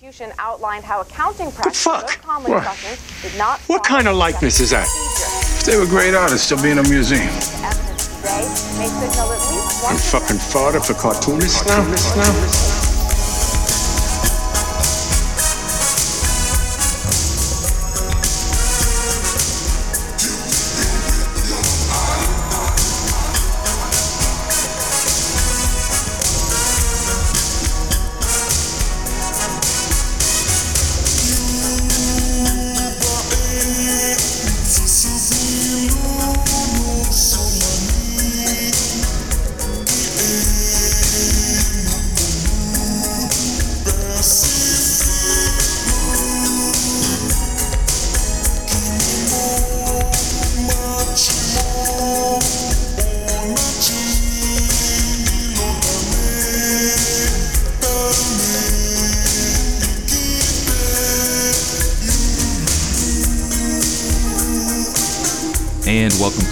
prosecution outlined how accounting practices did not. What kind of likeness is that? If they were great artists, they'll be in a museum. I'm fucking fodder for cartoonists now.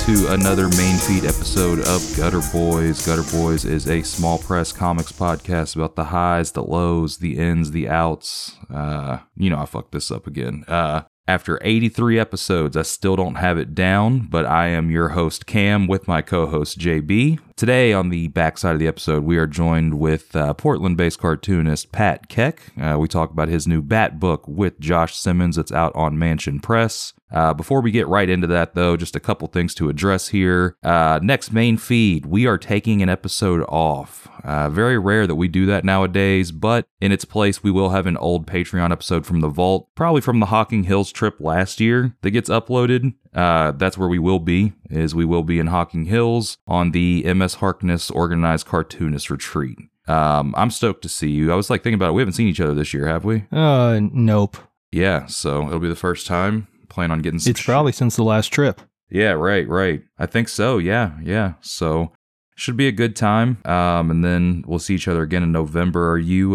To another main feed episode of Gutter Boys. Gutter Boys is a small press comics podcast about the highs, the lows, the ins, the outs. You know, I fucked this up again. After 83 episodes, I still don't have it down, but I am your host, Cam, with my co-host, JB. Today, on the backside of the episode, we are joined with Portland-based cartoonist Pat Keck. We talk about his new Bat book with Josh Simmons that's out on Mansion Press. Before we get right into that, though, just a couple things to address here. Next main feed, we are taking an episode off. Very rare that we do that nowadays, but in its place, we will have an old Patreon episode from the vault, probably from the Hocking Hills trip last year, that gets uploaded. That's where we will be, is we will be in Hocking Hills on the MS Harkness Organized Cartoonist Retreat. I'm stoked to see you. I was like thinking about it. We haven't seen each other this year, have we? Nope. Yeah, so it'll be the first time. Plan on getting some It's probably since the last trip. Yeah, right. I think so, yeah. So, should be a good time. And then we'll see each other again in November. Are you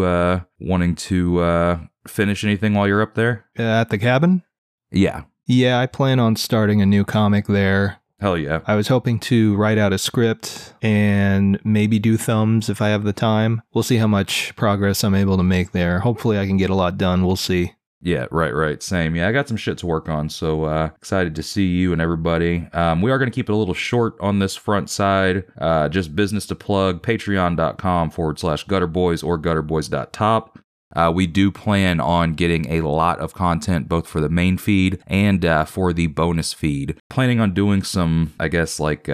wanting to finish anything while you're up there? At the cabin? Yeah. Yeah, I plan on starting a new comic there. Hell yeah. I was hoping to write out a script and maybe do thumbs if I have the time. We'll see how much progress I'm able to make there. Hopefully I can get a lot done. We'll see. Yeah, right. Same. Yeah, I got some shit to work on, so excited to see you and everybody. We are going to keep it a little short on this front side. Just business to plug, patreon.com/gutterboys or gutterboys.top. We do plan on getting a lot of content both for the main feed and for the bonus feed. Planning on doing some, I guess, like...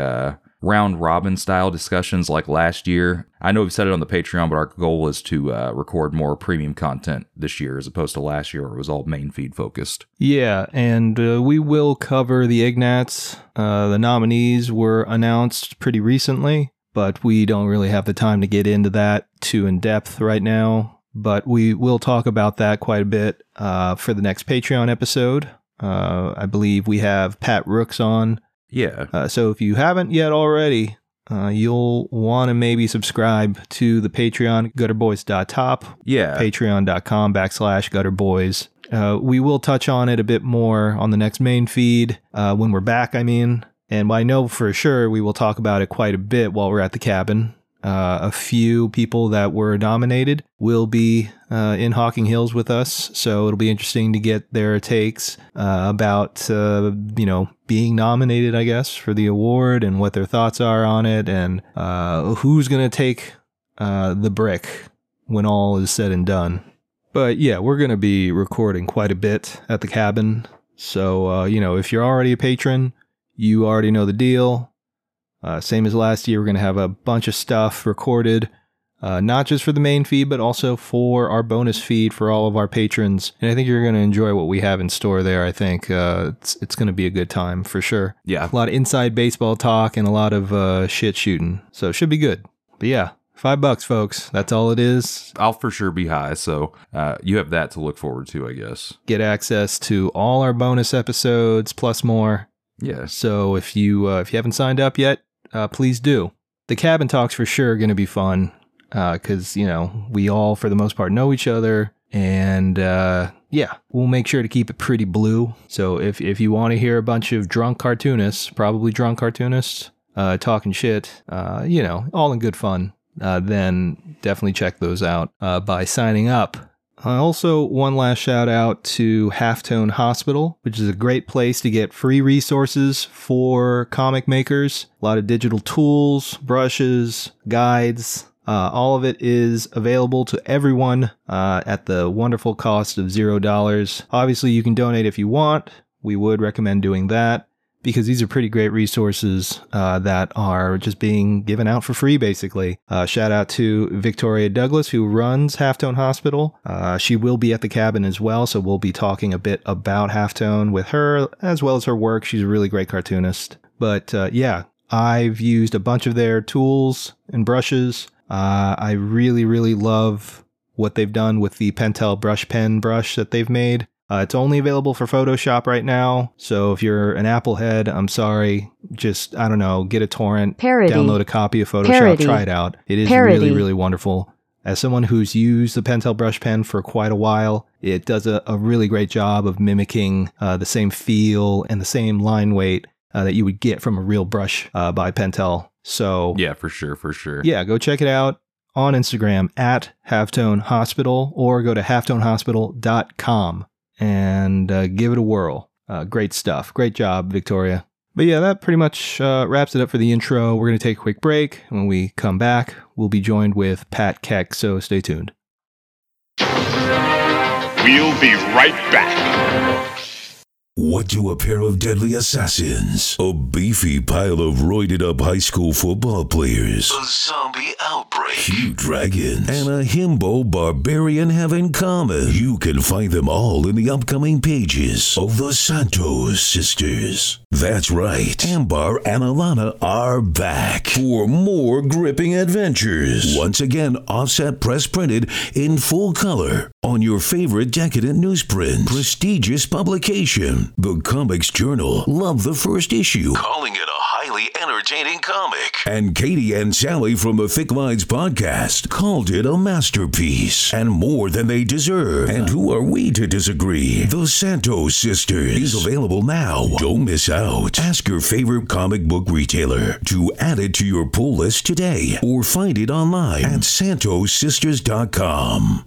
round robin style discussions like last year. I know we've said it on the Patreon, but our goal is to record more premium content this year as opposed to last year where it was all main feed focused. Yeah, and we will cover the Ignats. The nominees were announced pretty recently, but we don't really have the time to get into that too in depth right now. But we will talk about that quite a bit for the next Patreon episode. I believe we have Pat Rooks on. Yeah. So if you haven't yet already, you'll want to maybe subscribe to the Patreon, gutterboys.top. Yeah. Patreon.com/gutterboys. We will touch on it a bit more on the next main feed when we're back, I mean. And I know for sure we will talk about it quite a bit while we're at the cabin. A few people that were nominated will be in Hocking Hills with us, so it'll be interesting to get their takes about, being nominated, I guess, for the award and what their thoughts are on it and who's going to take the brick when all is said and done. But yeah, we're going to be recording quite a bit at the cabin, so, if you're already a patron, you already know the deal. Same as last year, we're going to have a bunch of stuff recorded, not just for the main feed, but also for our bonus feed for all of our patrons. And I think you're going to enjoy what we have in store there. I think it's going to be a good time for sure. Yeah. A lot of inside baseball talk and a lot of shit shooting. So it should be good. But yeah, $5, folks. That's all it is. I'll for sure be high. So you have that to look forward to, I guess. Get access to all our bonus episodes plus more. Yeah. So if you haven't signed up yet, please do. The cabin talk's for sure going to be fun because, we all, for the most part, know each other. And, we'll make sure to keep it pretty blue. So if you want to hear a bunch of drunk cartoonists, talking shit, all in good fun, then definitely check those out by signing up Also, one last shout out to Halftone Hospital, which is a great place to get free resources for comic makers. A lot of digital tools, brushes, guides. All of it is available to everyone at the wonderful cost of $0. Obviously, you can donate if you want. We would recommend doing that, because these are pretty great resources that are just being given out for free, basically. Shout out to Victoria Douglas, who runs Halftone Hospital. She will be at the cabin as well, so we'll be talking a bit about Halftone with her, as well as her work. She's a really great cartoonist. But yeah, I've used a bunch of their tools and brushes. I really, really love what they've done with the Pentel brush pen brush that they've made. It's only available for Photoshop right now, so if you're an Apple head, I'm sorry. Just, I don't know, get a torrent, download a copy of Photoshop, try it out. It is really, really wonderful. As someone who's used the Pentel brush pen for quite a while, it does a really great job of mimicking the same feel and the same line weight that you would get from a real brush by Pentel. So yeah, for sure, for sure. Yeah, go check it out on Instagram at Halftone Hospital, or go to halftonehospital.com. and give it a whirl. Great stuff. Great job, Victoria. But yeah, that pretty much wraps it up for the intro. We're going to take a quick break. When we come back, we'll be joined with Pat Keck, so stay tuned. We'll be right back. What do a pair of deadly assassins, a beefy pile of roided-up high school football players, a zombie outbreak, cute dragons, and a himbo barbarian have in common? You can find them all in the upcoming pages of the Santos Sisters. That's right, Ambar and Alana are back for more gripping adventures. Once again, Offset Press printed in full color on your favorite decadent newsprint. Prestigious publication. The Comics Journal loved the first issue, calling it a highly entertaining comic. And Katie and Sally from the Thick Lines podcast called it a masterpiece and more than they deserve. And who are we to disagree? The Santos Sisters is available now. Don't miss out. Ask your favorite comic book retailer to add it to your pull list today, or find it online at santosisters.com.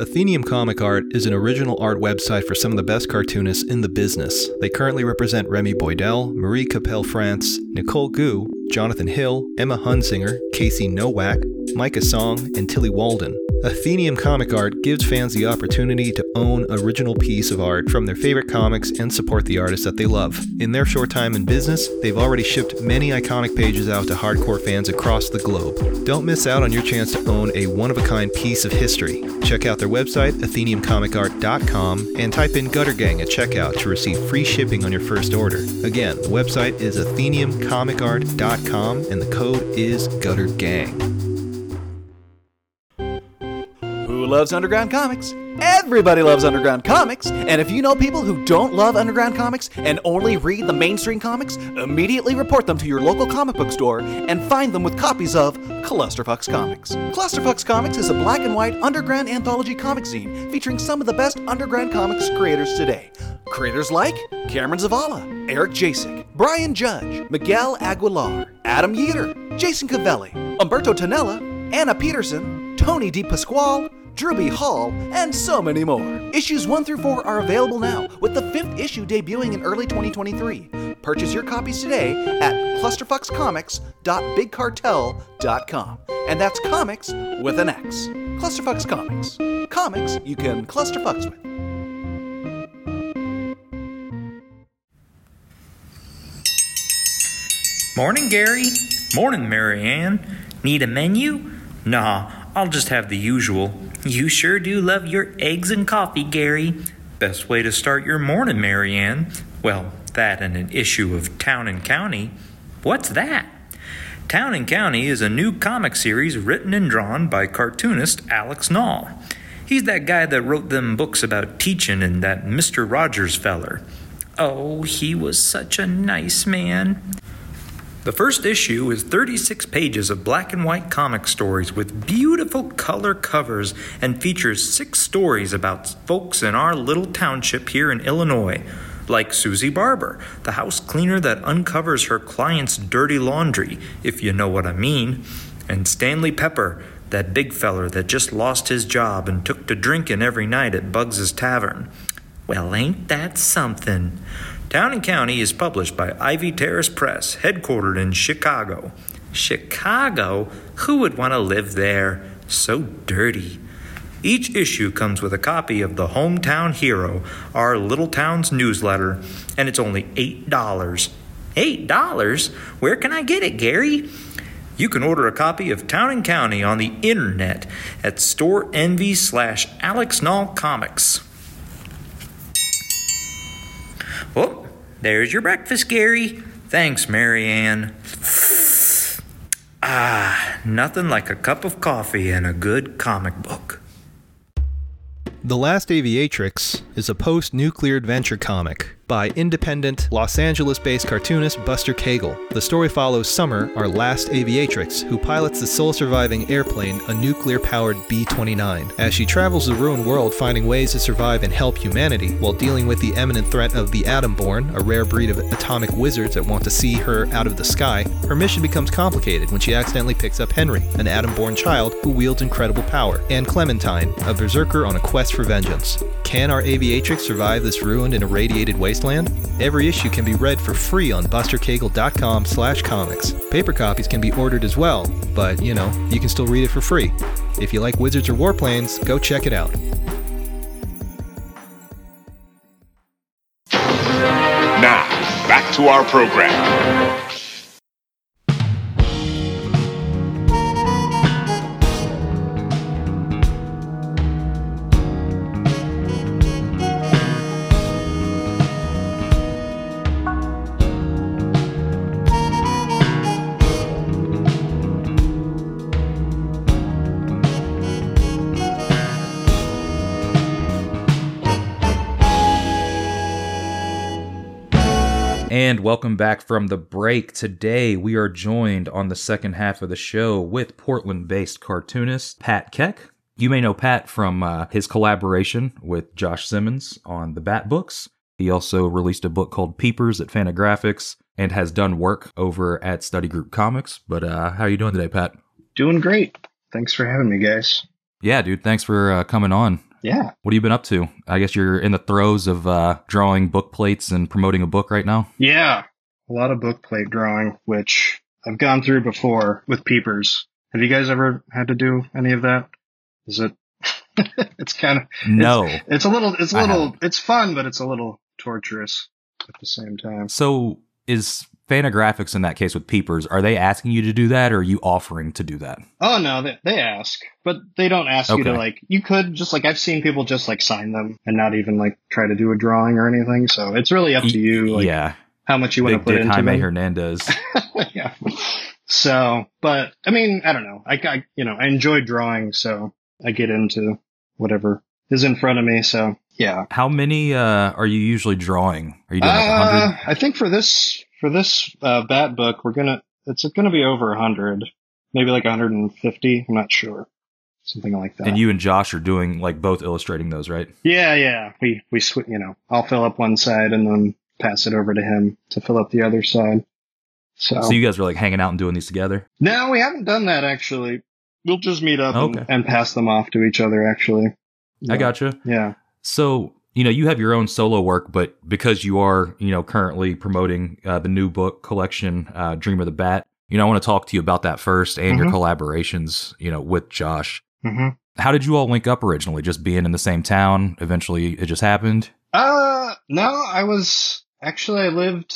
Athenium Comic Art is an original art website for some of the best cartoonists in the business. They currently represent Remy Boydell, Marie Capelle-France, Nicole Gu, Jonathan Hill, Emma Hunsinger, Casey Nowak, Micah Song, and Tilly Walden. Athenium Comic Art gives fans the opportunity to own an original piece of art from their favorite comics and support the artists that they love. In their short time in business, they've already shipped many iconic pages out to hardcore fans across the globe. Don't miss out on your chance to own a one-of-a-kind piece of history. Check out their website, atheniumcomicart.com, and type in Gutter Gang at checkout to receive free shipping on your first order. Again, the website is atheniumcomicart.com, and the code is Gutter Gang. Loves underground comics. Everybody loves underground comics, and if you know people who don't love underground comics and only read the mainstream comics, immediately report them to your local comic book store and find them with copies of Clusterfucks Comics. Clusterfucks Comics is a black and white underground anthology comic zine featuring some of the best underground comics creators today. Creators like Cameron Zavala, Eric Jasek, Brian Judge, Miguel Aguilar, Adam Yeater, Jason Covelli, Umberto Tonella, Anna Peterson, Tony DePasquale, Drew B. Hall, and so many more. Issues 1 through 4 are available now, with the 5th issue debuting in early 2023. Purchase your copies today at clusterfuckscomics.bigcartel.com. And that's comics with an X. Clusterfucks Comics. Comics you can clusterfucks with. Morning, Gary. Morning, Marianne. Need a menu? Nah, I'll just have the usual. You sure do love your eggs and coffee, Gary. Best way to start your morning, Marianne. Well, that and an issue of Town and County. What's that? Town and County is a new comic series written and drawn by cartoonist Alex Nall. He's that guy that wrote them books about teaching and that Mr. Rogers feller. Oh, he was such a nice man. The first issue is 36 pages of black and white comic stories with beautiful color covers and features 6 stories about folks in our little township here in Illinois, like Susie Barber, the house cleaner that uncovers her client's dirty laundry, if you know what I mean, and Stanley Pepper, that big feller that just lost his job and took to drinking every night at Bugs's Tavern. Well, ain't that something? Town and County is published by Ivy Terrace Press, headquartered in Chicago. Chicago? Who would want to live there? So dirty. Each issue comes with a copy of The Hometown Hero, our little town's newsletter, and it's only $8. $8? Where can I get it, Gary? You can order a copy of Town and County on the internet at storeenvy.com/AlexNallComics. Well, there's your breakfast, Gary. Thanks, Mary Ann. Nothing like a cup of coffee and a good comic book. The Last Aviatrix is a post-nuclear adventure comic by independent Los Angeles-based cartoonist Buster Cagle. The story follows Summer, our last aviatrix, who pilots the sole surviving airplane, a nuclear-powered B-29, as she travels the ruined world finding ways to survive and help humanity while dealing with the imminent threat of the Atomborn, a rare breed of atomic wizards that want to see her out of the sky. Her mission becomes complicated when she accidentally picks up Henry, an Atomborn child who wields incredible power, and Clementine, a berserker on a quest for vengeance. Can our aviatrix survive this ruined and irradiated wasteland? Every issue can be read for free on bustercagle.com/comics. Paper copies can be ordered as well, but, you know, you can still read it for free. If you like wizards or warplanes, go check it out. Now, back to our program. And welcome back from the break. Today we are joined on the second half of the show with Portland-based cartoonist Pat Keck. You may know Pat from his collaboration with Josh Simmons on the Bat books. He also released a book called Peepers at Fantagraphics and has done work over at Study Group Comics. But how are you doing today, Pat? Doing great. Thanks for having me, guys. Yeah, dude. Thanks for coming on. Yeah. What have you been up to? I guess you're in the throes of drawing book plates and promoting a book right now? Yeah. A lot of book plate drawing, which I've gone through before with Peepers. Have you guys ever had to do any of that? Is it? It's kind of... No. It's a little... It's fun, but it's a little torturous at the same time. So is Fantagraphics in that case with Peepers, are they asking you to do that, or are you offering to do that? Oh, no, they ask, but they don't ask you to, like, you could just, like, I've seen people just, like, sign them and not even, like, try to do a drawing or anything, so it's really up to you, like, how much you want to put into it. Jaime Hernandez. Yeah. So, but, I mean, I don't know. I, you know, I enjoy drawing, so I get into whatever is in front of me, so, yeah. How many are you usually drawing? Are you doing, like, 100? I think for this... Bat book, it's gonna be over 100, maybe like 150. I'm not sure, something like that. And you and Josh are doing, like, both illustrating those, right? Yeah. We you know, I'll fill up one side and then pass it over to him to fill up the other side. So you guys are, like, hanging out and doing these together? No, we haven't done that actually. We'll just meet up and pass them off to each other. Actually, yeah. I gotcha. Yeah. So. You know, you have your own solo work, but because you are, you know, currently promoting the new book collection, Dream of the Bat, you know, I want to talk to you about that first and your collaborations, you know, with Josh. Mm-hmm. How did you all link up originally? Just being in the same town? Eventually it just happened? No, I lived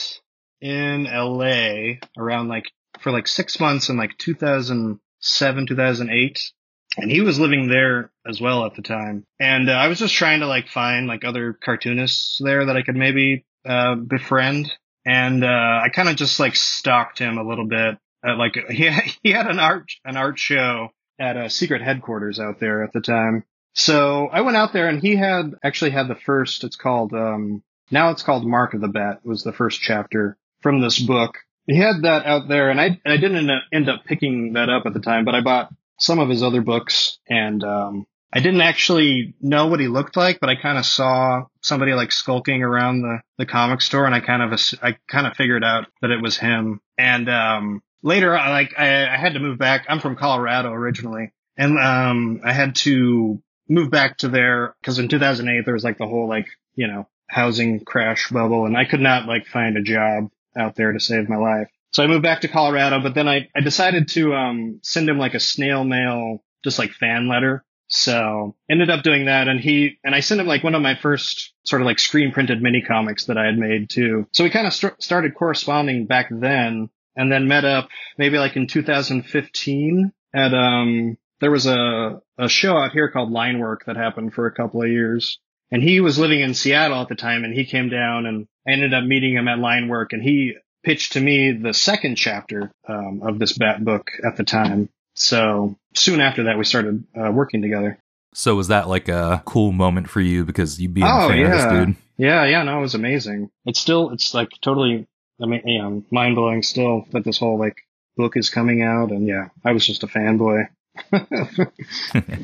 in LA around, like, for like 6 months in like 2007, 2008. And he was living there as well at the time. And I was just trying to, like, find, like, other cartoonists there that I could maybe befriend. And I kind of just, like, stalked him a little bit Like he had an art show at a Secret Headquarters out there at the time. So I went out there, and he had actually had the first. It's called now it's called Mark of the Bat. Was the first chapter from this book. He had that out there, and I didn't end up picking that up at the time, but I bought some of his other books, and I didn't actually know what he looked like, but I kind of saw somebody like skulking around the comic store, and I kind of figured out that it was him. And later, I had to move back. I'm from Colorado originally, and I had to move back to there because in 2008 there was like the whole housing crash bubble, and I could not find a job out there to save my life. So I moved back to Colorado, but then I decided to send him a snail mail, just fan letter. So ended up doing that, and I sent him one of my first sort of screen printed mini comics that I had made too. So we kind of started corresponding back then, and then met up maybe in 2015 at there was a show out here called Linework that happened for a couple of years. And he was living in Seattle at the time, and he came down, and I ended up meeting him at Linework, and he pitched to me the second chapter of this Bat book at the time. So soon after that, we started working together. So was that a cool moment for you because you being a fan of this dude? Yeah, no, it was amazing. It's totally, mind blowing still that this whole book is coming out, and yeah, I was just a fanboy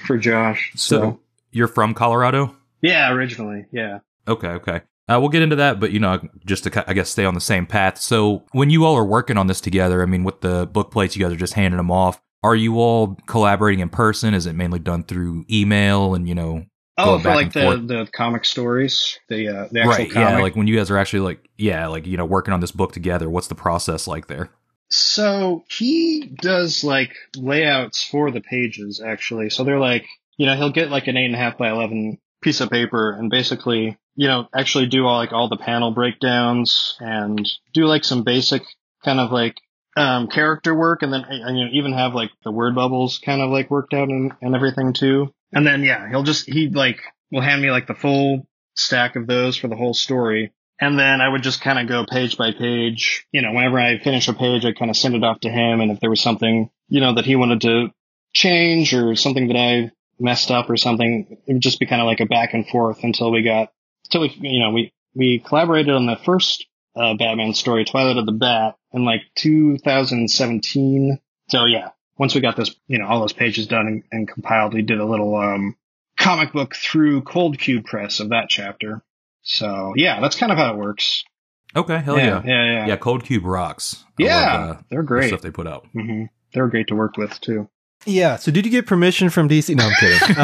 for Josh. So you're from Colorado? Yeah, originally. Yeah. Okay. We'll get into that, but, just to, I guess, stay on the same path. So when you all are working on this together, with the book plates, you guys are just handing them off. Are you all collaborating in person? Is it mainly done through email and, for the comic stories, the actual comic? Yeah, when you guys are actually working on this book together, what's the process there? So he does layouts for the pages, actually. So they're he'll get an 8.5 by 11 piece of paper and basically, actually do all all the panel breakdowns and do some basic kind of character work, and then even have the word bubbles kind of worked out and everything too. And then yeah, he will hand me the full stack of those for the whole story. And then I would just kind of go page by page. Whenever I finish a page, I kind of send it off to him, and if there was something, that he wanted to change or something that I messed up or something, it would just be kind of a back and forth until we collaborated on the first Batman story, Twilight of the Bat, in 2017. So yeah, once we got this, all those pages done and compiled, we did a little comic book through Cold Cube Press of that chapter. So yeah, that's kind of how it works. Okay, hell yeah. Yeah, Cold Cube rocks. I love they're great. The stuff they put out. Mm-hmm. They're great to work with too. Yeah, so did you get permission from DC? No, I'm kidding.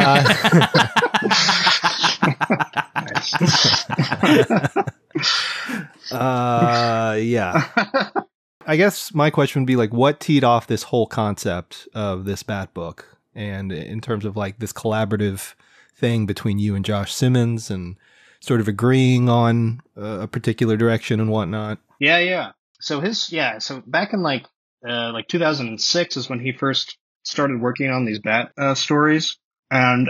Yeah. I guess my question would be what teed off this whole concept of this Bat book, and in terms of this collaborative thing between you and Josh Simmons and sort of agreeing on a particular direction and whatnot. Yeah. So so back in 2006 is when he first started working on these Bat stories, and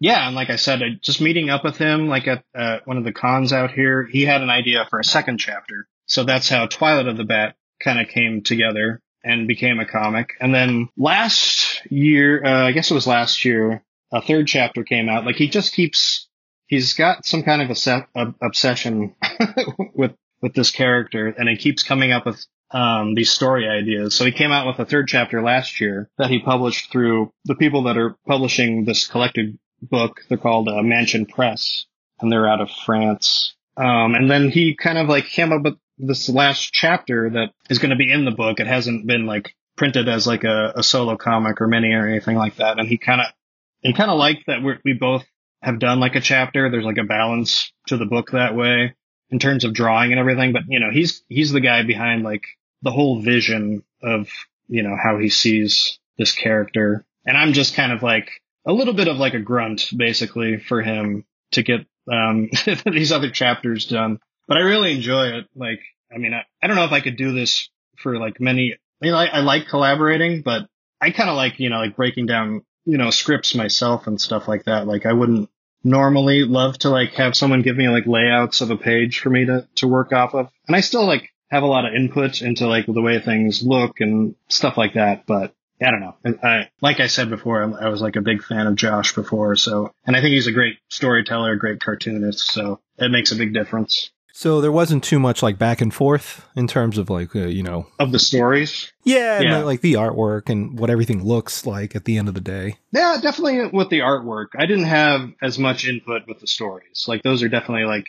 yeah, and like I said, just meeting up with him at one of the cons out here, he had an idea for a second chapter. So that's how Twilight of the Bat kind of came together and became a comic. And then last year, I guess it was last year, a third chapter came out. He just keeps, he's got some kind of obsession with this character, and he keeps coming up with these story ideas. So he came out with a third chapter last year that he published through the people that are publishing this collected book. They're called Mansion Press, and they're out of France. And then he kind of came up with this last chapter that is going to be in the book. It hasn't been printed as a solo comic or mini or anything like that. And he kind of liked that we both have done a chapter. There's a balance to the book that way in terms of drawing and everything. But he's the guy behind the whole vision of how he sees this character, and I'm just kind of a little bit of a grunt, basically, for him to get these other chapters done. But I really enjoy it. I don't know if I could do this for many. I like collaborating, but I kind of breaking down scripts myself and stuff like that. I wouldn't normally love to have someone give me layouts of a page for me to work off of. And I still have a lot of input into like the way things look and stuff like that. But I don't know. I like I said before, I was like a big fan of Josh before. So, and I think he's a great storyteller, great cartoonist. So it makes a big difference. So there wasn't too much like back and forth in terms of like, you know, of the stories. Yeah. And like the artwork and what everything looks like at the end of the day. Yeah, definitely with the artwork. I didn't have as much input with the stories. Like those are definitely like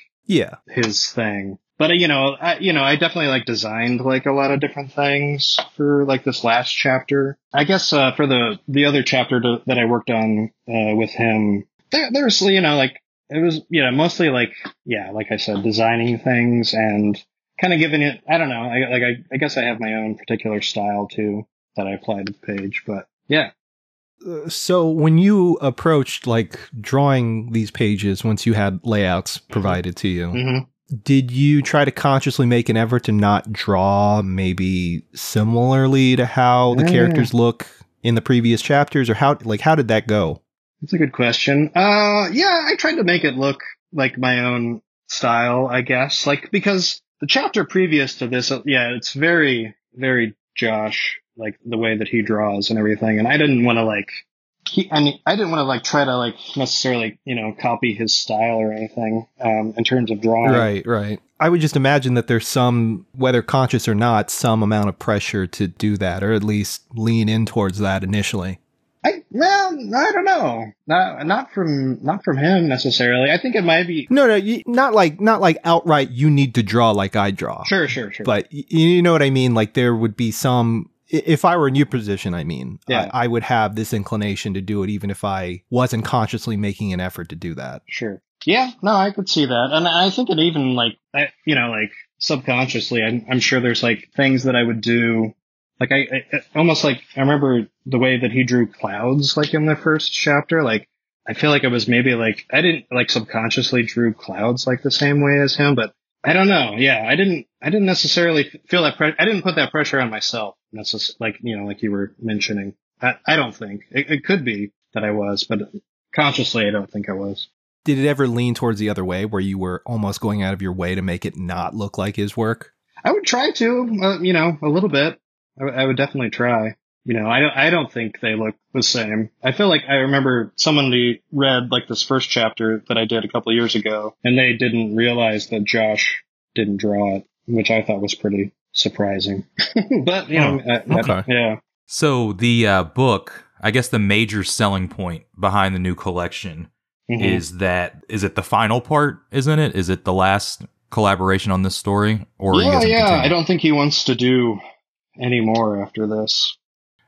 his thing. But, I definitely like designed like a lot of different things for like this last chapter. I guess for the other chapter that I worked on with him, there's, like. It was, mostly like I said, designing things and kind of giving it, I don't know, I guess I have my own particular style too that I applied to the page, but yeah. So when you approached like drawing these pages, once you had layouts provided to you, did you try to consciously make an effort to not draw maybe similarly to how the characters look in the previous chapters, or how did that go? That's a good question. I tried to make it look like my own style, I guess. Like, because the chapter previous to this, it's very, very Josh, like the way that he draws and everything. And I didn't want to I didn't want to like try to like necessarily, copy his style or anything, in terms of drawing. Right. I would just imagine that there's some, whether conscious or not, some amount of pressure to do that, or at least lean in towards that initially. I don't know. Not from him necessarily. I think it might be. No, not like outright. You need to draw like I draw. Sure. But you know what I mean. Like there would be some. If I were in your position, I would have this inclination to do it, even if I wasn't consciously making an effort to do that. Sure. Yeah. No, I could see that, and I think it even subconsciously, I'm sure there's like things that I would do. Like I almost like I remember the way that he drew clouds like in the first chapter. Like I feel like it was maybe like I didn't like subconsciously drew clouds like the same way as him, but I don't know. Yeah, I didn't necessarily feel that I didn't put that pressure on myself. That's just like, like you were mentioning. I don't think it could be that I was, but consciously I don't think I was. Did it ever lean towards the other way where you were almost going out of your way to make it not look like his work? I would try to, a little bit. I would definitely try. I don't think they look the same. I feel like I remember somebody read like this first chapter that I did a couple of years ago, and they didn't realize that Josh didn't draw it, which I thought was pretty surprising. But, yeah. So the book, I guess the major selling point behind the new collection is the final part, isn't it? Is it the last collaboration on this story? Or yeah. I don't think he wants to do anymore after this.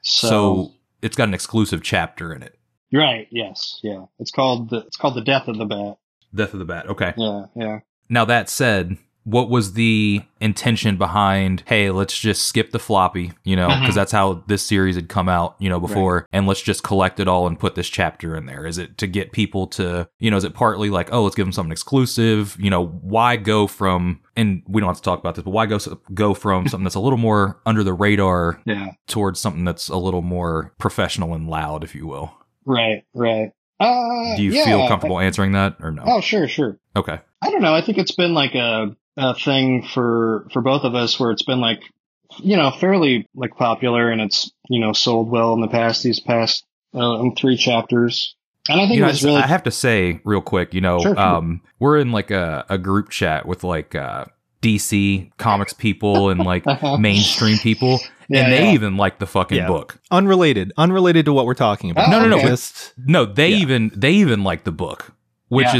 So it's got an exclusive chapter in it. Right, yes, yeah. It's called the Death of the Bat. Death of the Bat, okay. Yeah. Now that said, what was the intention behind, hey, let's just skip the floppy, because that's how this series had come out, before, right. And let's just collect it all and put this chapter in there? Is it to get people to, is it partly like, oh, let's give them something exclusive? Why go from, and we don't have to talk about this, but why go from something that's a little more under the radar towards something that's a little more professional and loud, if you will? Right. Do you feel comfortable answering that or no? Oh, sure. Okay. I don't know. I think it's been like a thing for both of us where it's been like, fairly like popular, and it's, sold well in the past, these past 3 chapters. And I think it's really, I have to say real quick, we're in like a group chat with like, DC comics people and like mainstream people. And they even like the fucking book. Unrelated to what we're talking about. No. Just, no, they even like the book, which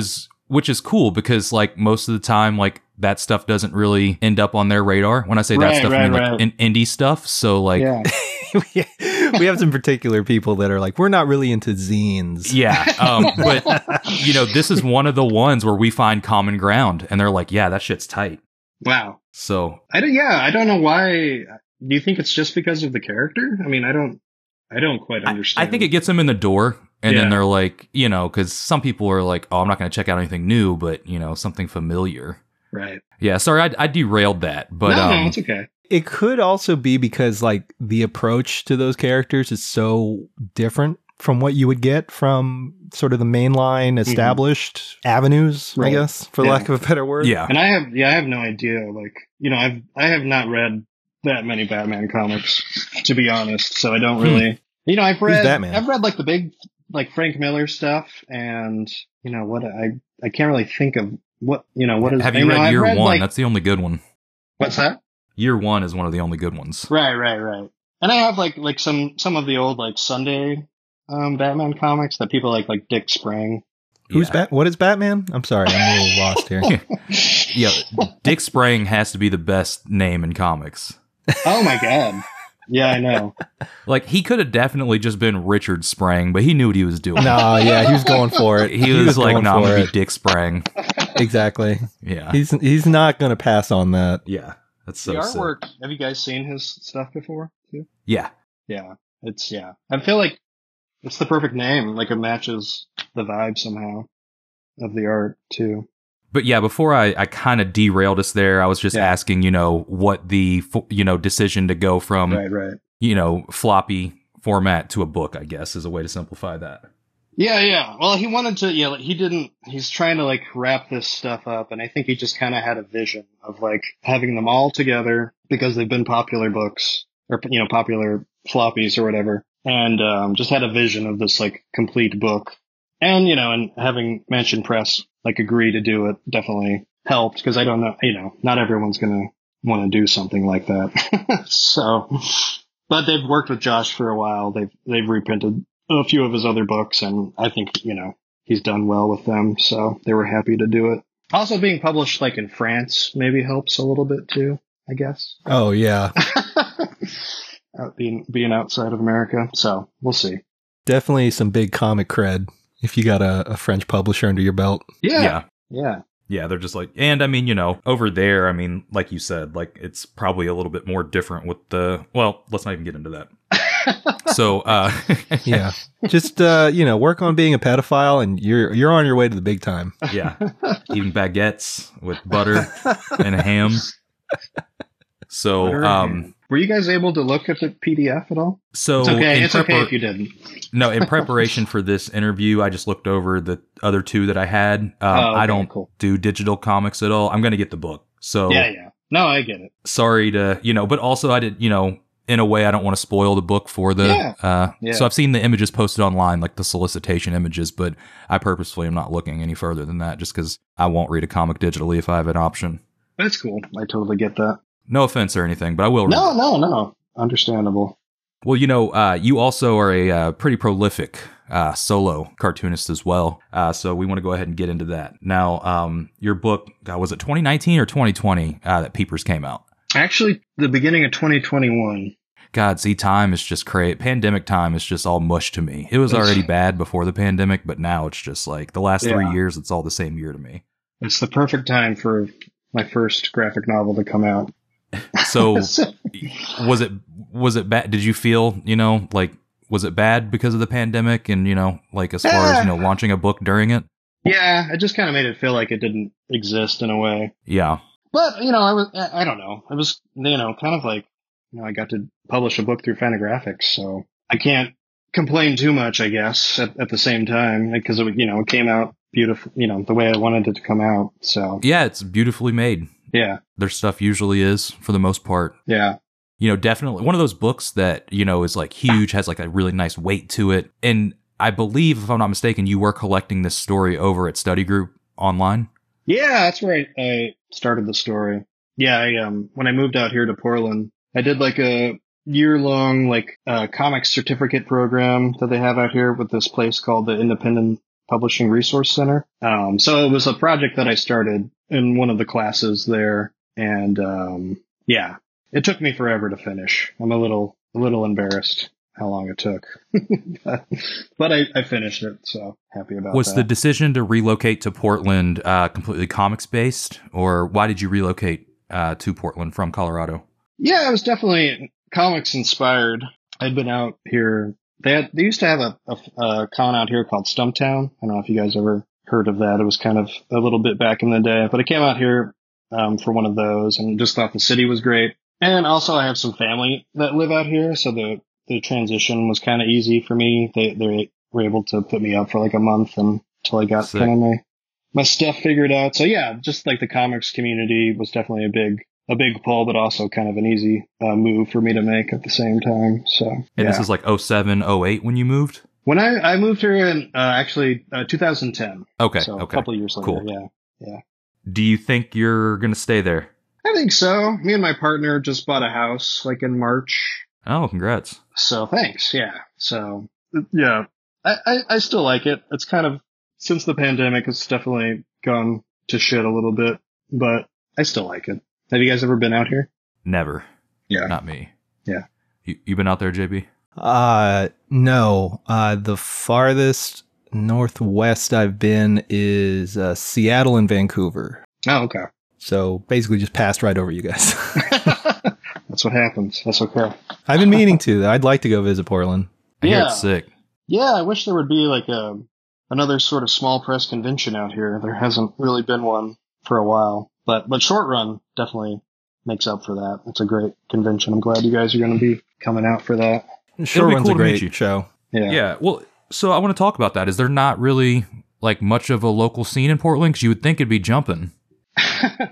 is cool, because like most of the time, like that stuff doesn't really end up on their radar. When I say that stuff, I mean like indie stuff. So like, we have some particular people that are like, we're not really into zines. Yeah. But this is one of the ones where we find common ground, and they're like, yeah, that shit's tight. Wow. So I don't know why. Do you think it's just because of the character? I mean, I don't quite understand. I think it gets them in the door, and then they're like, because some people are like, oh, I'm not going to check out anything new, but, something familiar. Right. Yeah. Sorry, I derailed that, but no, it's okay. It could also be because like the approach to those characters is so different from what you would get from sort of the mainline established avenues, right. I guess, for lack of a better word. Yeah. And I have no idea. Like, you know, I have not read that many Batman comics, to be honest. So I don't really, you know, I've read like the big, like Frank Miller stuff and, you know, what I can't really think of what, you know, what is, have you read Year One? Like, that's the only good one. What's that? Year One is one of the only good ones. Right. And I have like some of the old, like Sunday, Batman comics that people like Dick Sprang. What is Batman? I'm sorry, I'm a little lost here. Yeah, Dick Sprang has to be the best name in comics. Oh my god. Yeah, I know. Like, he could have definitely just been Richard Sprang, but he knew what he was doing. No, yeah, he was going for it. He was like, nah, I'm going to be Dick Sprang. Exactly. Yeah. He's not going to pass on that. Yeah. That's so sick. The artwork, have you guys seen his stuff before? Yeah. Yeah. I feel like it's the perfect name. Like, it matches the vibe somehow of the art, too. But yeah, before I kind of derailed us there, I was just asking, you know, what the, you know, decision to go from, you know, floppy format to a book, I guess, is a way to simplify that. Yeah. Well, he wanted to, he's trying to, like, wrap this stuff up, and I think he just kind of had a vision of, like, having them all together because they've been popular books or, you know, popular floppies or whatever. And just had a vision of this, like, complete book. And, you know, and having Mansion Press, like, agree to do it definitely helped, because I don't know, you know, not everyone's going to want to do something like that. So, but they've worked with Josh for a while. They've reprinted a few of his other books, and I think, you know, he's done well with them. So they were happy to do it. Also being published, like, in France maybe helps a little bit, too, I guess. Oh, yeah. Being outside of America. So we'll see. Definitely some big comic cred if you got a French publisher under your belt. Yeah. They're just like, and I mean, you know, over there, I mean, like you said, like, it's probably a little bit more different with the, well, let's not even get into that. So, yeah, just, you know, work on being a pedophile and you're on your way to the big time. Yeah. Even baguettes with butter and ham. So, were you guys able to look at the PDF at all? So it's okay if you didn't. No, in preparation for this interview, I just looked over the other two that I had. I don't do digital comics at all. I'm going to get the book. So yeah. No, I get it. Sorry to, you know, but also I did, you know, in a way I don't want to spoil the book for the, so I've seen the images posted online, like the solicitation images, but I purposefully am not looking any further than that just because I won't read a comic digitally if I have an option. That's cool. I totally get that. No offense or anything, but I will read. No. Understandable. Well, you know, you also are a pretty prolific solo cartoonist as well. So we want to go ahead and get into that. Now, your book, was it 2019 or 2020 that Peepers came out? Actually, the beginning of 2021. God, see, time is just crazy. Pandemic time is just all mush to me. It was already bad before the pandemic, but now it's just like the last 3 years, it's all the same year to me. It's the perfect time for my first graphic novel to come out. So was it bad? Did you feel, you know, like, was it bad because of the pandemic and, you know, like as far as, you know, launching a book during it? Yeah, it just kind of made it feel like it didn't exist in a way. Yeah. But, you know, I don't know. It was, you know, kind of like, you know, I got to publish a book through Fantagraphics, so I can't complain too much, I guess, at the same time, because, it, you know, it came out beautiful, you know, the way I wanted it to come out. So yeah, it's beautifully made. Yeah. Their stuff usually is, for the most part. Yeah. You know, definitely one of those books that, you know, is like huge, has like a really nice weight to it. And I believe, if I'm not mistaken, you were collecting this story over at Study Group online. Yeah, that's where I started the story. Yeah, I when I moved out here to Portland, I did like a year-long like comic certificate program that they have out here with this place called the Independent Publishing Resource Center. So it was a project that I started in one of the classes there, and it took me forever to finish. I'm a little embarrassed how long it took, but I finished it, so happy about that. Was the decision to relocate to Portland completely comics based, or why did you relocate to Portland from Colorado? Yeah, it was definitely comics inspired. I'd been out here. They used to have a con out here called Stumptown. I don't know if you guys ever heard of that. It was kind of a little bit back in the day, but I came out here for one of those and just thought the city was great. And also I have some family that live out here, so the the transition was kind of easy for me. They were able to put me up for like a month until I got kind of my stuff figured out. So yeah, just like the comics community was definitely a big pull, but also kind of an easy move for me to make at the same time. So, and this is like 07, 08 when you moved? When I moved here in, actually, 2010. Okay. So a couple of years later. Cool. Yeah. Do you think you're going to stay there? I think so. Me and my partner just bought a house like in March. Oh, congrats. So thanks. Yeah. So yeah, I still like it. It's kind of, since the pandemic, it's definitely gone to shit a little bit, but I still like it. Have you guys ever been out here? Never. Yeah. Not me. Yeah. You been out there, JB? No. The farthest northwest I've been is Seattle and Vancouver. Oh, okay. So basically just passed right over you guys. That's what happens. That's okay. I've been meaning to. I'd like to go visit Portland. I hear it's sick. Yeah, I wish there would be like another sort of small press convention out here. There hasn't really been one for a while. But Short Run definitely makes up for that. It's a great convention. I'm glad you guys are going to be coming out for that. Short Run's a great show. Yeah. Well, so I want to talk about that. Is there not really like much of a local scene in Portland? Because you would think it'd be jumping.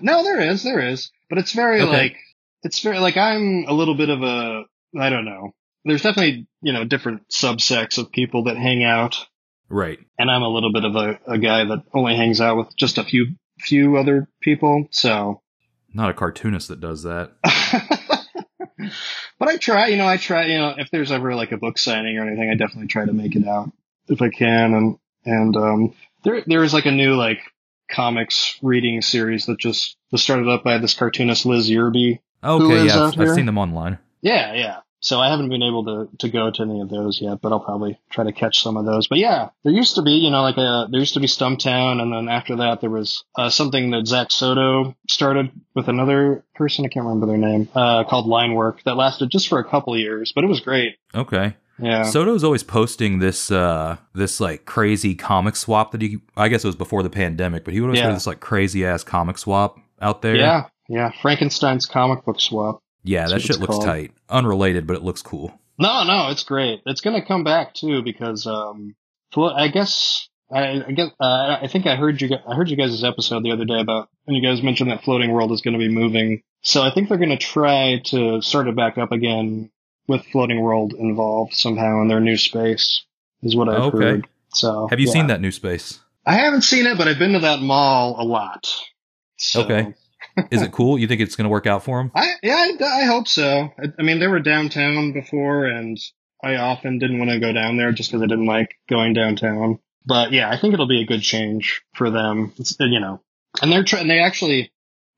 No, there is. But it's very like I'm a little bit of a, I don't know. There's definitely, different subsects of people that hang out. Right. And I'm a little bit of a guy that only hangs out with just a few other people, so not a cartoonist that does that. But I try, if there's ever like a book signing or anything, I definitely try to make it out if I can. And there is like a new like comics reading series that just was started up by this cartoonist Liz Yerby. Okay, yeah, I've seen them online. Yeah. So I haven't been able to go to any of those yet, but I'll probably try to catch some of those. But yeah, there used to be, there used to be Stumptown, and then after that there was something that Zach Soto started with another person, I can't remember their name, called Linework, that lasted just for a couple of years, but it was great. Okay. Yeah. Soto's always posting this this like crazy comic swap that he, I guess it was before the pandemic, but he would always have this like crazy ass comic swap out there. Yeah, Frankenstein's comic book swap. Yeah, that shit looks tight. Unrelated, but it looks cool. No, it's great. It's going to come back too, because I think I heard you guys' episode the other day about, and you guys mentioned that Floating World is going to be moving. So I think they're going to try to start it back up again with Floating World involved somehow in their new space, is what I've heard. So have you seen that new space? I haven't seen it, but I've been to that mall a lot. So. Okay. Is it cool? You think it's going to work out for them? I hope so. I mean, they were downtown before, and I often didn't want to go down there just because I didn't like going downtown. But yeah, I think it'll be a good change for them. It's. And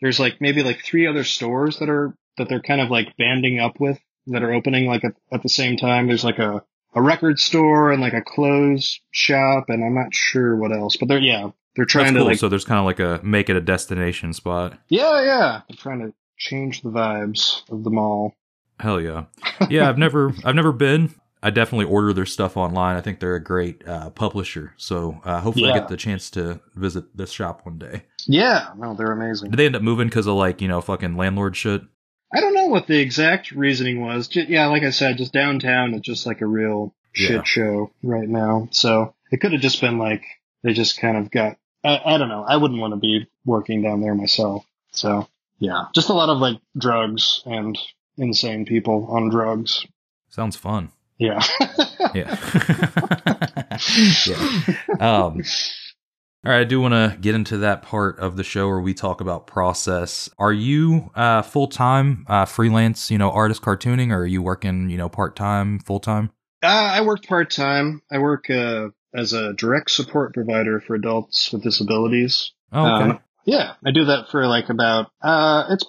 there's like maybe like three other stores that they're kind of like banding up with that are opening like at the same time. There's like a record store and like a clothes shop, and I'm not sure what else. But they're trying to like, so there's kind of like a make it a destination spot. Yeah. They're trying to change the vibes of the mall. Hell yeah. Yeah, I've never been. I definitely order their stuff online. I think they're a great publisher. So hopefully I get the chance to visit this shop one day. Yeah, no, they're amazing. Did they end up moving because of like, fucking landlord shit? I don't know what the exact reasoning was. Yeah, like I said, just downtown is just like a real shit show right now. So it could have just been like, they just kind of got, I don't know. I wouldn't want to be working down there myself. So, yeah. Just a lot of, like, drugs and insane people on drugs. Sounds fun. Yeah. Yeah. All right. I do want to get into that part of the show where we talk about process. Are you full-time, freelance, artist cartooning, or are you working, part-time, full-time? I work part-time. I work... as a direct support provider for adults with disabilities. Oh, okay. I do that for like about, it's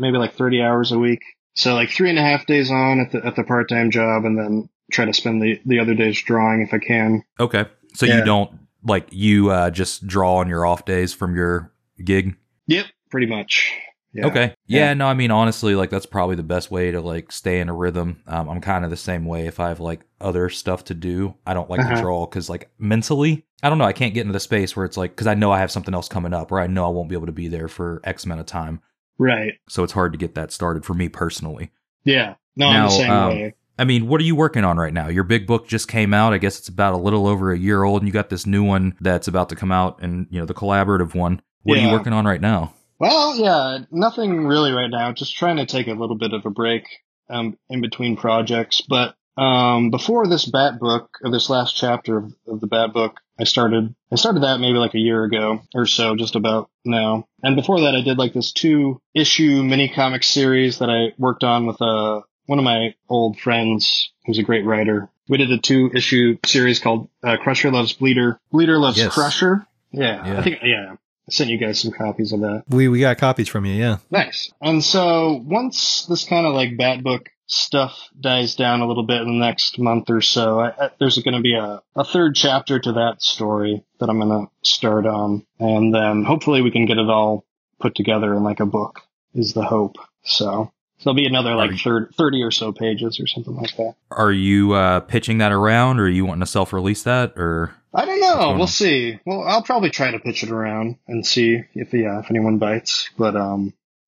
maybe like 30 hours a week. So like 3.5 days on at the part-time job, and then try to spend the other days drawing if I can. Okay. So you don't like, you just draw on your off days from your gig? Yep. Pretty much. Yeah. Okay. Yeah. No, I mean, honestly, like that's probably the best way to like stay in a rhythm. I'm kind of the same way. If I have like other stuff to do, I don't like to draw because like mentally, I don't know. I can't get into the space where it's like, because I know I have something else coming up, or I know I won't be able to be there for X amount of time. Right. So it's hard to get that started for me personally. Yeah. No, I'm the same way. I mean, what are you working on right now? Your big book just came out. I guess it's about a little over a year old, and you got this new one that's about to come out, and you know, the collaborative one. What are you working on right now? Well, yeah, nothing really right now. Just trying to take a little bit of a break in between projects. But before this Bat book, or this last chapter of the Bat book, I started that maybe like a year ago or so, just about now. And before that, I did like this 2-issue mini comic series that I worked on with one of my old friends, who's a great writer. We did a 2-issue series called Crusher Loves Bleeder. Bleeder Loves Crusher. Yeah. I think, I sent you guys some copies of that. We got copies from you, yeah. Nice. And so once this kind of like Bat book stuff dies down a little bit in the next month or so, there's going to be a third chapter to that story that I'm going to start on. And then hopefully we can get it all put together in like a book is the hope. So there'll be another like 30 or so pages or something like that. Are you pitching that around, or are you wanting to self-release that, or... I don't know. We'll see. Well, I'll probably try to pitch it around and see if anyone bites. But,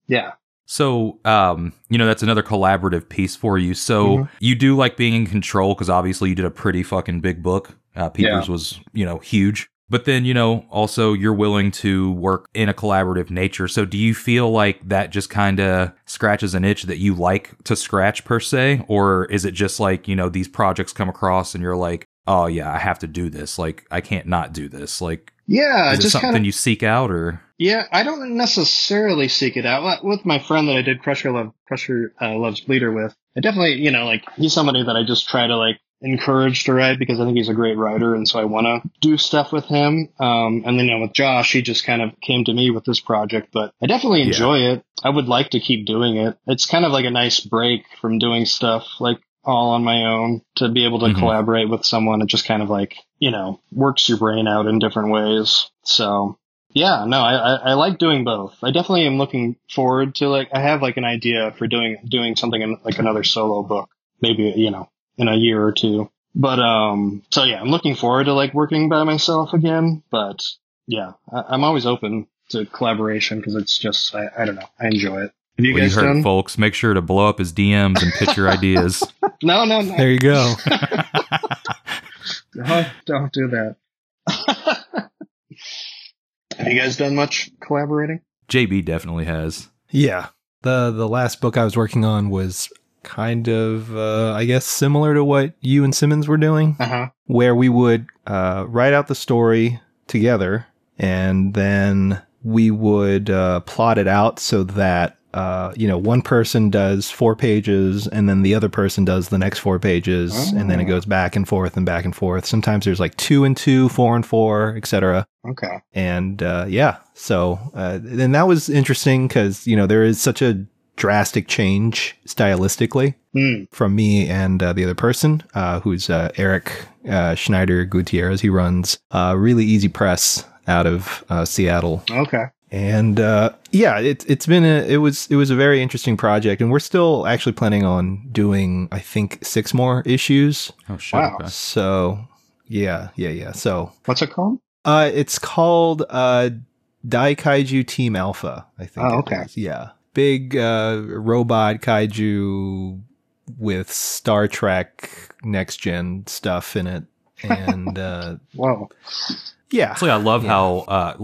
yeah. So, that's another collaborative piece for you. So you do like being in control, because obviously you did a pretty fucking big book. Peepers was, huge. But then, also you're willing to work in a collaborative nature. So do you feel like that just kind of scratches an itch that you like to scratch per se? Or is it just like, these projects come across and you're like, oh yeah, I have to do this. Like, I can't not do this. Like, yeah, is it just something you seek out, or? Yeah, I don't necessarily seek it out. With my friend that I did Crusher Loves Bleeder with, I definitely, he's somebody that I just try to like encourage to write, because I think he's a great writer, and so I want to do stuff with him. And then with Josh, he just kind of came to me with this project, but I definitely enjoy it. I would like to keep doing it. It's kind of like a nice break from doing stuff like all on my own, to be able to collaborate with someone. It just kind of like, works your brain out in different ways. So yeah, no, I like doing both. I definitely am looking forward to I have like an idea for doing something in like another solo book, maybe, in a year or two. But, so yeah, I'm looking forward to like working by myself again, but yeah, I'm always open to collaboration, because it's just, I don't know. I enjoy it. Have you guys heard, folks? Make sure to blow up his DMs and pitch your ideas. No. There you go. Don't do that. Have you guys done much collaborating? JB definitely has. Yeah. The last book I was working on was kind of, I guess, similar to what you and Simmons were doing, where we would write out the story together, and then we would plot it out so that one person does 4 pages, and then the other person does the next 4 pages, and then it goes back and forth and back and forth. Sometimes there's like 2 and 2, 4 and 4, etc. Okay. And so and that was interesting, because there is such a drastic change stylistically from me and the other person, who's Eric Schneider Gutierrez. He runs Really Easy Press out of Seattle. Okay. And it was a very interesting project, and we're still actually planning on doing, I think, 6 more issues. Oh shit! Wow. So yeah. So what's it called? It's called Dai Kaiju Team Alpha, I think. Oh, okay. Is. Yeah, big robot kaiju with Star Trek Next Gen stuff in it, and wow. Yeah. So I love how,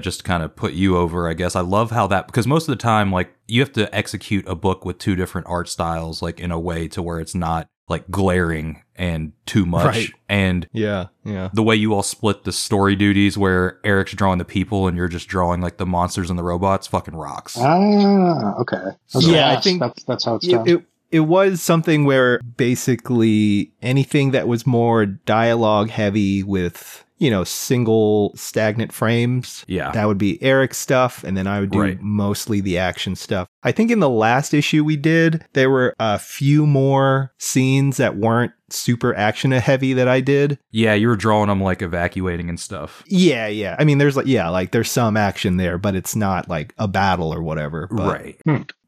just to kind of put you over, I guess, I love how that, because most of the time, like, you have to execute a book with 2 different art styles, like, in a way to where it's not, like, glaring and too much. Right. And the way you all split the story duties, where Eric's drawing the people and you're just drawing, like, the monsters and the robots, fucking rocks. Ah, okay. So, I think that's how it's done. It was something where basically anything that was more dialogue heavy with... single stagnant frames. Yeah. That would be Eric's stuff. And then I would do mostly the action stuff. I think in the last issue we did, there were a few more scenes that weren't super action heavy that I did. Yeah, you were drawing them like evacuating and stuff. Yeah. I mean, there's there's some action there, but it's not like a battle or whatever. But, right.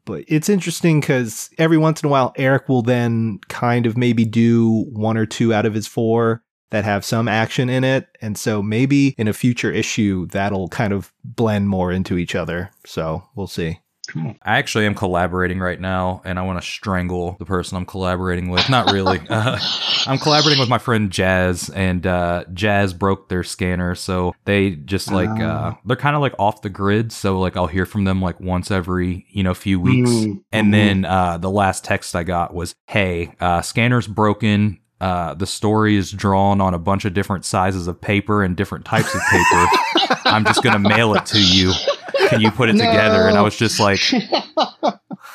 But it's interesting because every once in a while, Eric will then kind of maybe do 1 or 2 out of his 4 that have some action in it. And so maybe in a future issue, that'll kind of blend more into each other. So we'll see. I actually am collaborating right now, and I want to strangle the person I'm collaborating with. Not really. I'm collaborating with my friend Jazz, and Jazz broke their scanner, so they just like they're kind of like off the grid. So like I'll hear from them like once every few weeks, and then the last text I got was, "Hey, scanner's broken. The story is drawn on a bunch of different sizes of paper and different types of paper. I'm just going to mail it to you. Can you put it together?" And I was just like,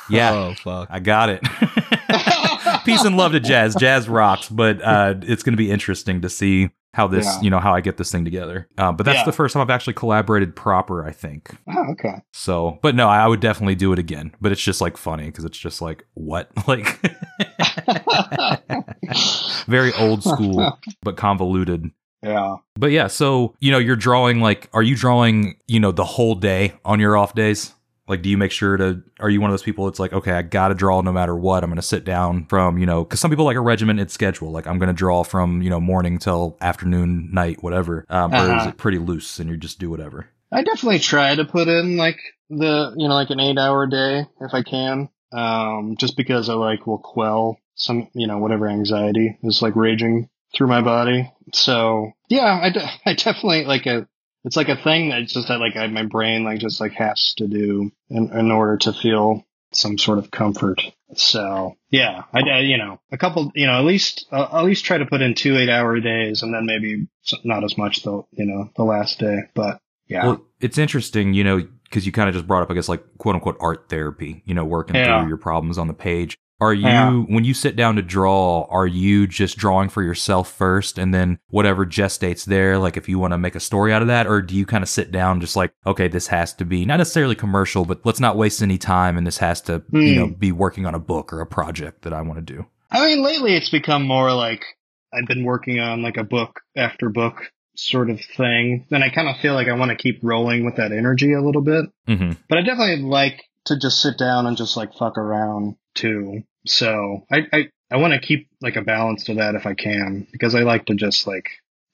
yeah, oh, fuck. I got it. Peace and love to Jazz. Jazz rocks, but it's going to be interesting to see how this, how I get this thing together. But that's the first time I've actually collaborated proper, I think. Oh, okay. So, but no, I would definitely do it again. But it's just like funny because it's just like, what? Like, very old school, but convoluted. Yeah. But yeah, so, you're drawing like, are you drawing, the whole day on your off days? Like, do you make sure to, are you one of those people that's like, okay, I got to draw no matter what. I'm going to sit down from, because some people like a regimented schedule. Like, I'm going to draw from, morning till afternoon, night, whatever. Or is it pretty loose and you just do whatever? I definitely try to put in like the, like an 8-hour day if I can. Just because I like will quell some, whatever anxiety is like raging through my body. So yeah, I definitely like a, it's like a thing that it's just that like my brain like just like has to do in order to feel some sort of comfort. So yeah, I a couple, at least try to put in 2 8-hour days, and then maybe not as much the the last day. But yeah, well, it's interesting, because you kind of just brought up, I guess, like quote unquote art therapy, working through your problems on the page. Are you, when you sit down to draw, are you just drawing for yourself first and then whatever gestates there, like if you want to make a story out of that, or do you kind of sit down just like, okay, this has to be not necessarily commercial, but let's not waste any time and this has to, be working on a book or a project that I want to do? I mean, lately it's become more like I've been working on like a book after book sort of thing. And I kind of feel like I want to keep rolling with that energy a little bit. Mm-hmm. But I definitely like to just sit down and just like fuck around too. So I want to keep like a balance to that if I can, because I like to just like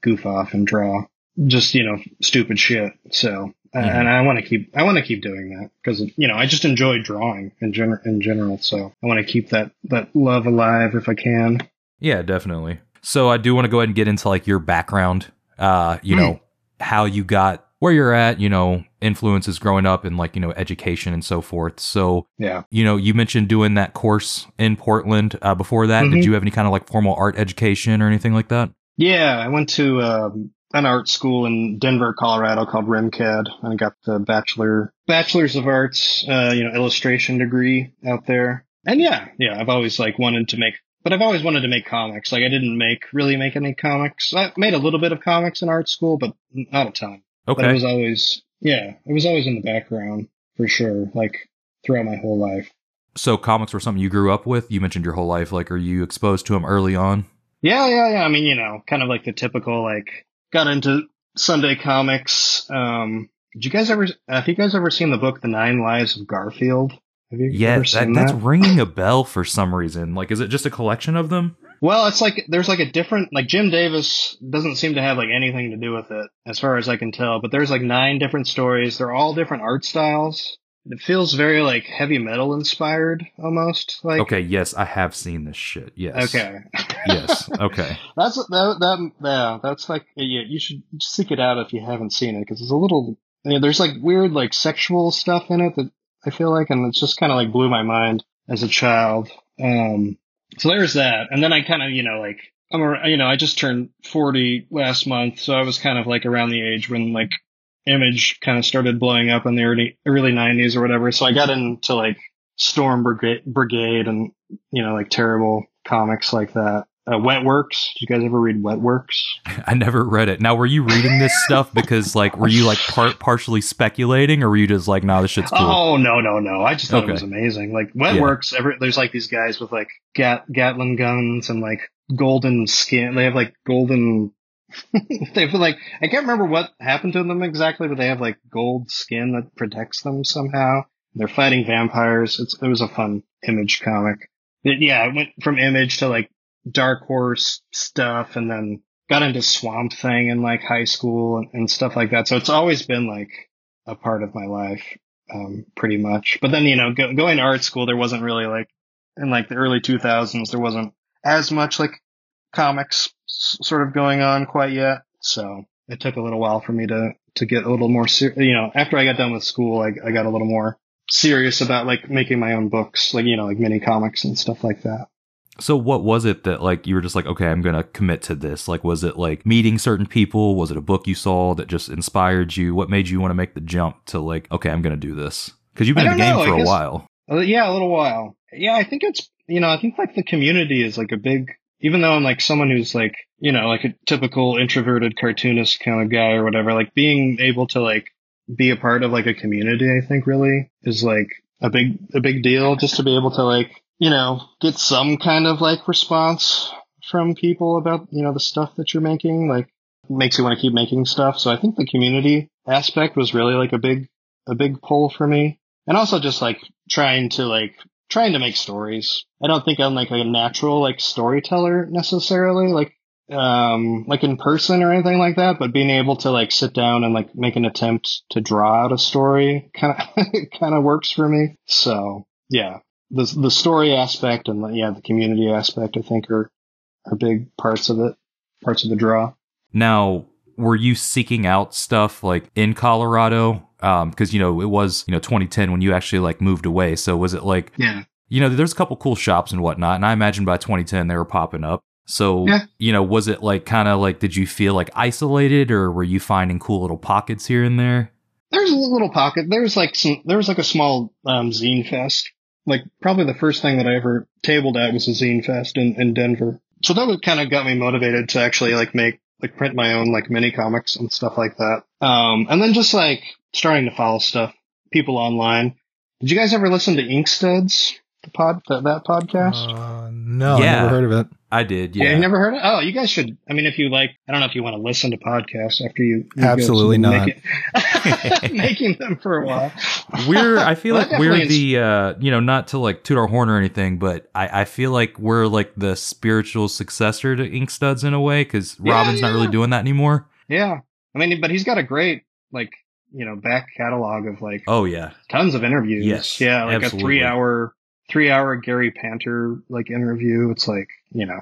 goof off and draw just, stupid shit. So, and I want to keep doing that because, I just enjoy drawing in general. So I want to keep that love alive if I can. Yeah, definitely. So I do want to go ahead and get into like your background, how you got where you're at, influences growing up and like, education and so forth. So, you mentioned doing that course in Portland. Before that, did you have any kind of like formal art education or anything like that? Yeah, I went to an art school in Denver, Colorado called RIMCAD, and I got the bachelor's of arts, illustration degree out there. And yeah, I've always like wanted to make comics. Like I didn't really make any comics. I made a little bit of comics in art school, but not a ton. Okay. But it was always in the background for sure, like throughout my whole life. So comics were something you grew up with? You mentioned your whole life. Like, are you exposed to them early on? Yeah. I mean, kind of like the typical, like, got into Sunday comics. Have you guys ever seen the book, The 9 Lives of Garfield? Have you ever seen that? That's ringing a bell for some reason. Like, is it just a collection of them? Well, it's like there's like a different, like Jim Davis doesn't seem to have like anything to do with it as far as I can tell, but there's like 9 different stories. They're all different art styles. It feels very like heavy metal inspired almost. Like, okay, yes, I have seen this shit. Yes. Okay. Yes. Okay. That's like, yeah, you should seek it out if you haven't seen it, because it's a little, there's like weird like sexual stuff in it that I feel like, and it's just kind of like blew my mind as a child. So there's that. And then I kind of, like, I just turned 40 last month. So I was kind of like around the age when like Image kind of started blowing up in the early 90s or whatever. So I got into like Storm Brigade and, like terrible comics like that. Wetworks. Did you guys ever read Wetworks? I never read it. Now, were you reading this stuff because, like, were you like partially speculating, or were you just like, "Nah, this shit's cool"? Oh no! I just thought it was amazing. Like Wetworks, there's like these guys with like Gatling guns and like golden skin. They have like golden. They feel like, I can't remember what happened to them exactly, but they have like gold skin that protects them somehow. They're fighting vampires. It was a fun Image comic. It went from Image to like Dark Horse stuff, and then got into Swamp Thing in like high school and stuff like that. So it's always been like a part of my life. pretty much. But then, you know, going to art school, there wasn't really like, in like the early 2000s, there wasn't as much like comics sort of going on quite yet. So it took a little while for me to get a little more serious. You know, after I got done with school, I got a little more serious about like making my own books, like, you know, like mini comics and stuff like that. So what was it that like you were just like, okay, I'm going to commit to this? Like, was it like meeting certain people? Was it a book you saw that just inspired you? What made you want to make the jump to like, okay, I'm going to do this? Because you've been in the game for a while. Yeah, a little while. Yeah, I think it's, you know, I think like the community is like a big, even though I'm like someone who's like, you know, like a typical introverted cartoonist kind of guy or whatever, like being able to like be a part of like a community, I think really is like a big deal, just to be able to like, you know, get some kind of like response from people about, you know, the stuff that you're making, like makes you want to keep making stuff. So I think the community aspect was really like a big pull for me. And also just like trying to make stories. I don't think I'm like a natural like storyteller necessarily, like in person or anything like that, but being able to like sit down and like make an attempt to draw out a story kind of works for me. So yeah. The story aspect and the community aspect, I think, are big parts of it, parts of the draw. Now, were you seeking out stuff like in Colorado? Because, you know, it was, you know, 2010 when you actually like moved away. So was it like, yeah, you know, there's a couple cool shops and whatnot. And I imagine by 2010 they were popping up. So, yeah. You know, was it like kind of like, did you feel like isolated, or were you finding cool little pockets here and there? There's a little pocket. There was like a small zine fest. Like, probably the first thing that I ever tabled at was a zine fest in Denver. So that kind of got me motivated to actually, like, print my own, like, mini comics and stuff like that. And then just, like, starting to follow stuff, people online. Did you guys ever listen to Inkstuds, that podcast? No, yeah. I never heard of it. I did, yeah. You never heard of it? Oh, you guys should. I mean, if you like, I don't know if you want to listen to podcasts after you absolutely go not making them for a while. I feel well, like we're the, you know, not to like toot our horn or anything, but I feel like we're like the spiritual successor to Inkstuds in a way, because Robin's not really doing that anymore. Yeah. I mean, but he's got a great, like, you know, back catalog of like, oh, yeah, tons of interviews. Yes, yeah. Like absolutely. A three-hour Gary Panter like interview. It's like, you know,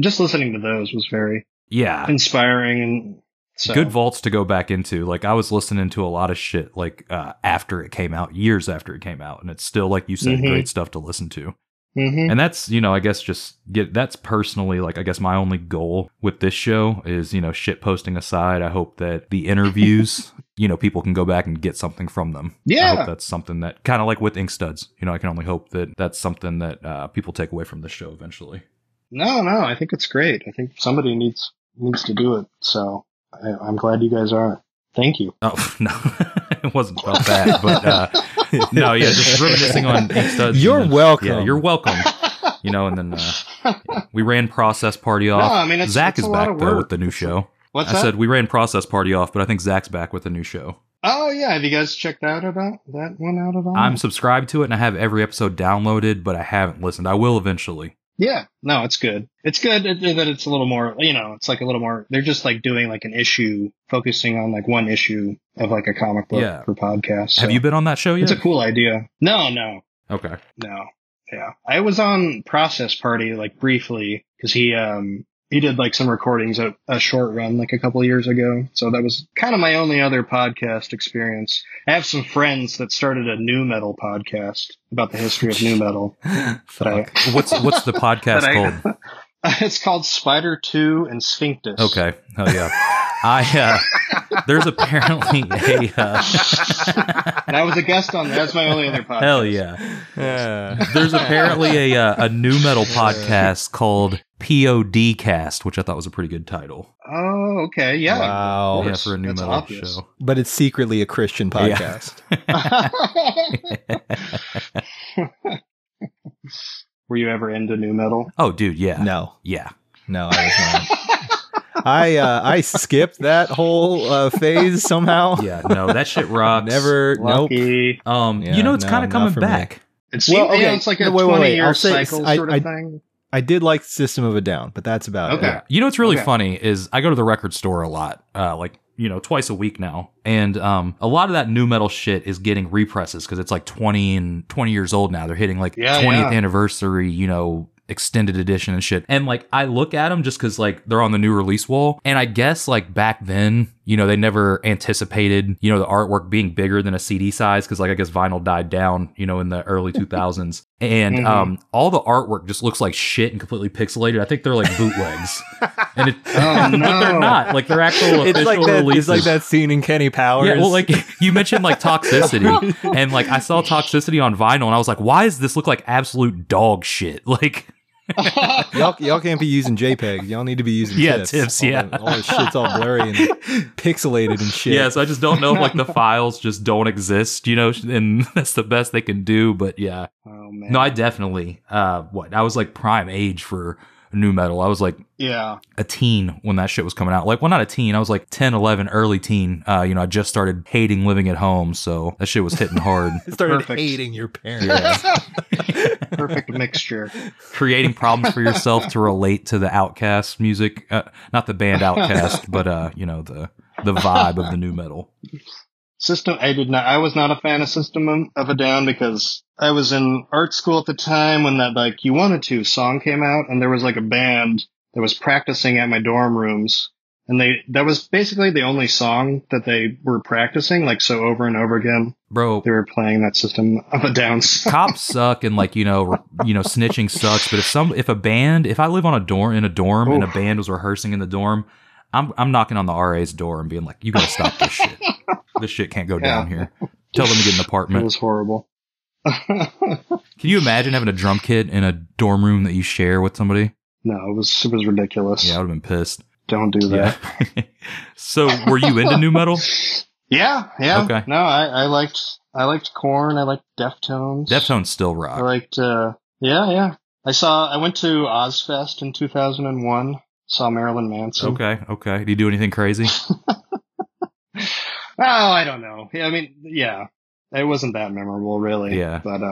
just listening to those was very inspiring, and so. Good vaults to go back into. Like I was listening to a lot of shit like after it came out, years after it came out, and it's still, like you said, great stuff to listen to. Mm-hmm. And that's, you know, I guess that's personally like, I guess my only goal with this show is, you know, shit posting aside, I hope that the interviews, you know, people can go back and get something from them. Yeah. I hope that's something that kind of like with Inkstuds, you know, I can only hope that that's something that people take away from the show eventually. No, I think it's great. I think somebody needs to do it. So I'm glad you guys are. Thank you. Oh, no, it wasn't about that, but no, yeah, just reminiscing on Inkstuds. You're welcome. Yeah, you're welcome. You know, and then we ran Process Party off. No, I mean, Zach is back, though, with the new show. What's that? I said we ran Process Party off, but I think Zach's back with the new show. Oh, yeah. Have you guys checked out about that one out at all? I'm subscribed to it, and I have every episode downloaded, but I haven't listened. I will eventually. Yeah, no, it's good. It's good that it's a little more, you know, it's like a little more, they're just like doing like an issue, focusing on like one issue of like a comic book for podcasts. So. Have you been on that show yet? It's a cool idea. No. Okay. No. Yeah. I was on Process Party like briefly because he did like some recordings at a Short Run like a couple of years ago. So that was kind of my only other podcast experience. I have some friends that started a nu metal podcast about the history of nu metal. What's the podcast called? It's called Spider 2 and Sphinctus. Okay. Oh yeah. There's apparently a. I was a guest on that. That's my only other podcast. Hell yeah. There's apparently a nu metal podcast called PODcast, which I thought was a pretty good title. Oh, okay. Yeah. Wow. Yeah, for a new metal show. But it's secretly a Christian podcast. Yeah. Were you ever into nu metal? Oh, dude, yeah. No. Yeah. No, I was not. I skipped that whole phase somehow. Yeah, no, that shit rocks. Never. Lucky. Nope. Yeah, you know, it's kind of coming back. Me. It's, well, okay. You know, it's like a 20-year cycle sort of thing. I did like System of a Down, but that's about it. You know what's really funny is I go to the record store a lot, like you know, twice a week now. And a lot of that new metal shit is getting represses because it's like 20 years old now. They're hitting like 20th anniversary, you know, extended edition and shit. And like, I look at them just because like they're on the new release wall. And I guess like back then, you know, they never anticipated, you know, the artwork being bigger than a CD size. Cause like, I guess vinyl died down, you know, in the early 2000s. And all the artwork just looks like shit and completely pixelated. I think they're like bootlegs. And it, but they're not. Like they're actual official releases. It's like that scene in Kenny Powers. Yeah, well, like you mentioned like Toxicity. And like I saw Toxicity on vinyl and I was like, why does this look like absolute dog shit? Like... y'all can't be using JPEG. Y'all need to be using TIFFs. All this shit's all blurry and pixelated and shit. Yeah, so I just don't know if like the files just don't exist, you know, and that's the best they can do. But yeah, oh, man. No, I definitely I was like prime age for new metal. I was like a teen when that shit was coming out. Like, well, not a teen. I was like 10, 11, early teen. You know, I just started hating living at home, so that shit was hitting hard. Started hating your parents. Yeah. Perfect mixture. Creating problems for yourself to relate to the Outcast music. Not the band Outcast, but, you know, the vibe of the new metal. I was not a fan of System of a Down because I was in art school at the time when that, like, You Wanted To song came out, and there was, like, a band that was practicing at my dorm rooms. And that was basically the only song that they were practicing, like, so over and over again. Bro, they were playing that System of a Down song. Cops suck, and like, you know, snitching sucks. But if I live on a dorm, and a band was rehearsing in the dorm, I'm knocking on the RA's door and being like, you gotta stop this shit. This shit can't go down here. Tell them to get an apartment. It was horrible. Can you imagine having a drum kit in a dorm room that you share with somebody? No, it was ridiculous. Yeah, I would have been pissed. Don't do that. Yeah. So were you into new metal? Yeah. Okay. No, I liked Korn. I liked Deftones. Deftones still rock. I liked, yeah. I went to Ozfest in 2001. Saw Marilyn Manson. Okay. Did you do anything crazy? Oh, I don't know. Yeah, I mean, it wasn't that memorable, really. Yeah. But,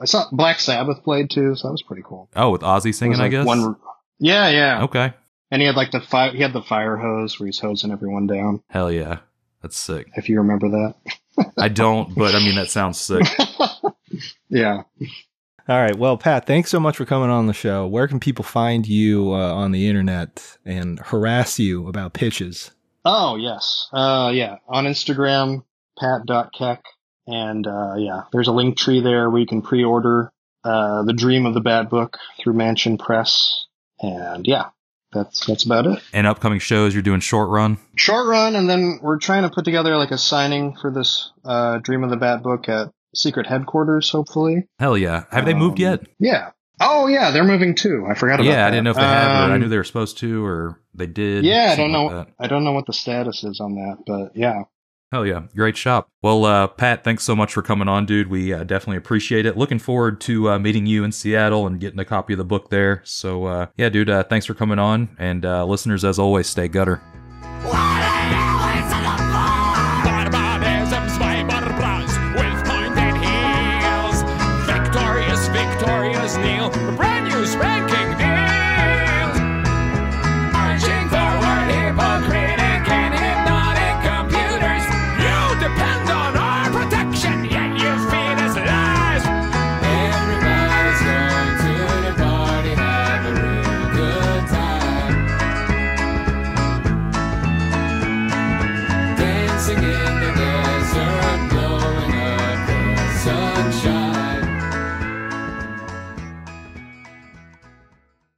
I saw Black Sabbath played too, so that was pretty cool. Oh, with Ozzy singing, I guess? Yeah. Okay. And he had like the fire hose where he's hosing everyone down. Hell yeah. That's sick. If you remember that. I don't, but I mean, that sounds sick. Yeah. All right. Well, Pat, thanks so much for coming on the show. Where can people find you on the internet and harass you about pitches? Oh, yes. On Instagram, pat.keck. And, there's a link tree there where you can pre-order the Dream of the Bat book through Mansion Press. And that's about it. And upcoming shows, you're doing Short Run, and then we're trying to put together like a signing for this Dream of the Bat book at Secret Headquarters, hopefully. Hell yeah. Have they moved yet? Yeah. Oh yeah, they're moving too. I forgot about that. Yeah, I didn't know if they had it. I knew they were supposed to, or they did. Yeah, I don't know. Like, I don't know what the status is on that, but yeah. Hell yeah. Great shop. Well, Pat, thanks so much for coming on, dude. We definitely appreciate it. Looking forward to meeting you in Seattle and getting a copy of the book there. So, dude, thanks for coming on. And listeners, as always, stay gutter. Victorious Neil.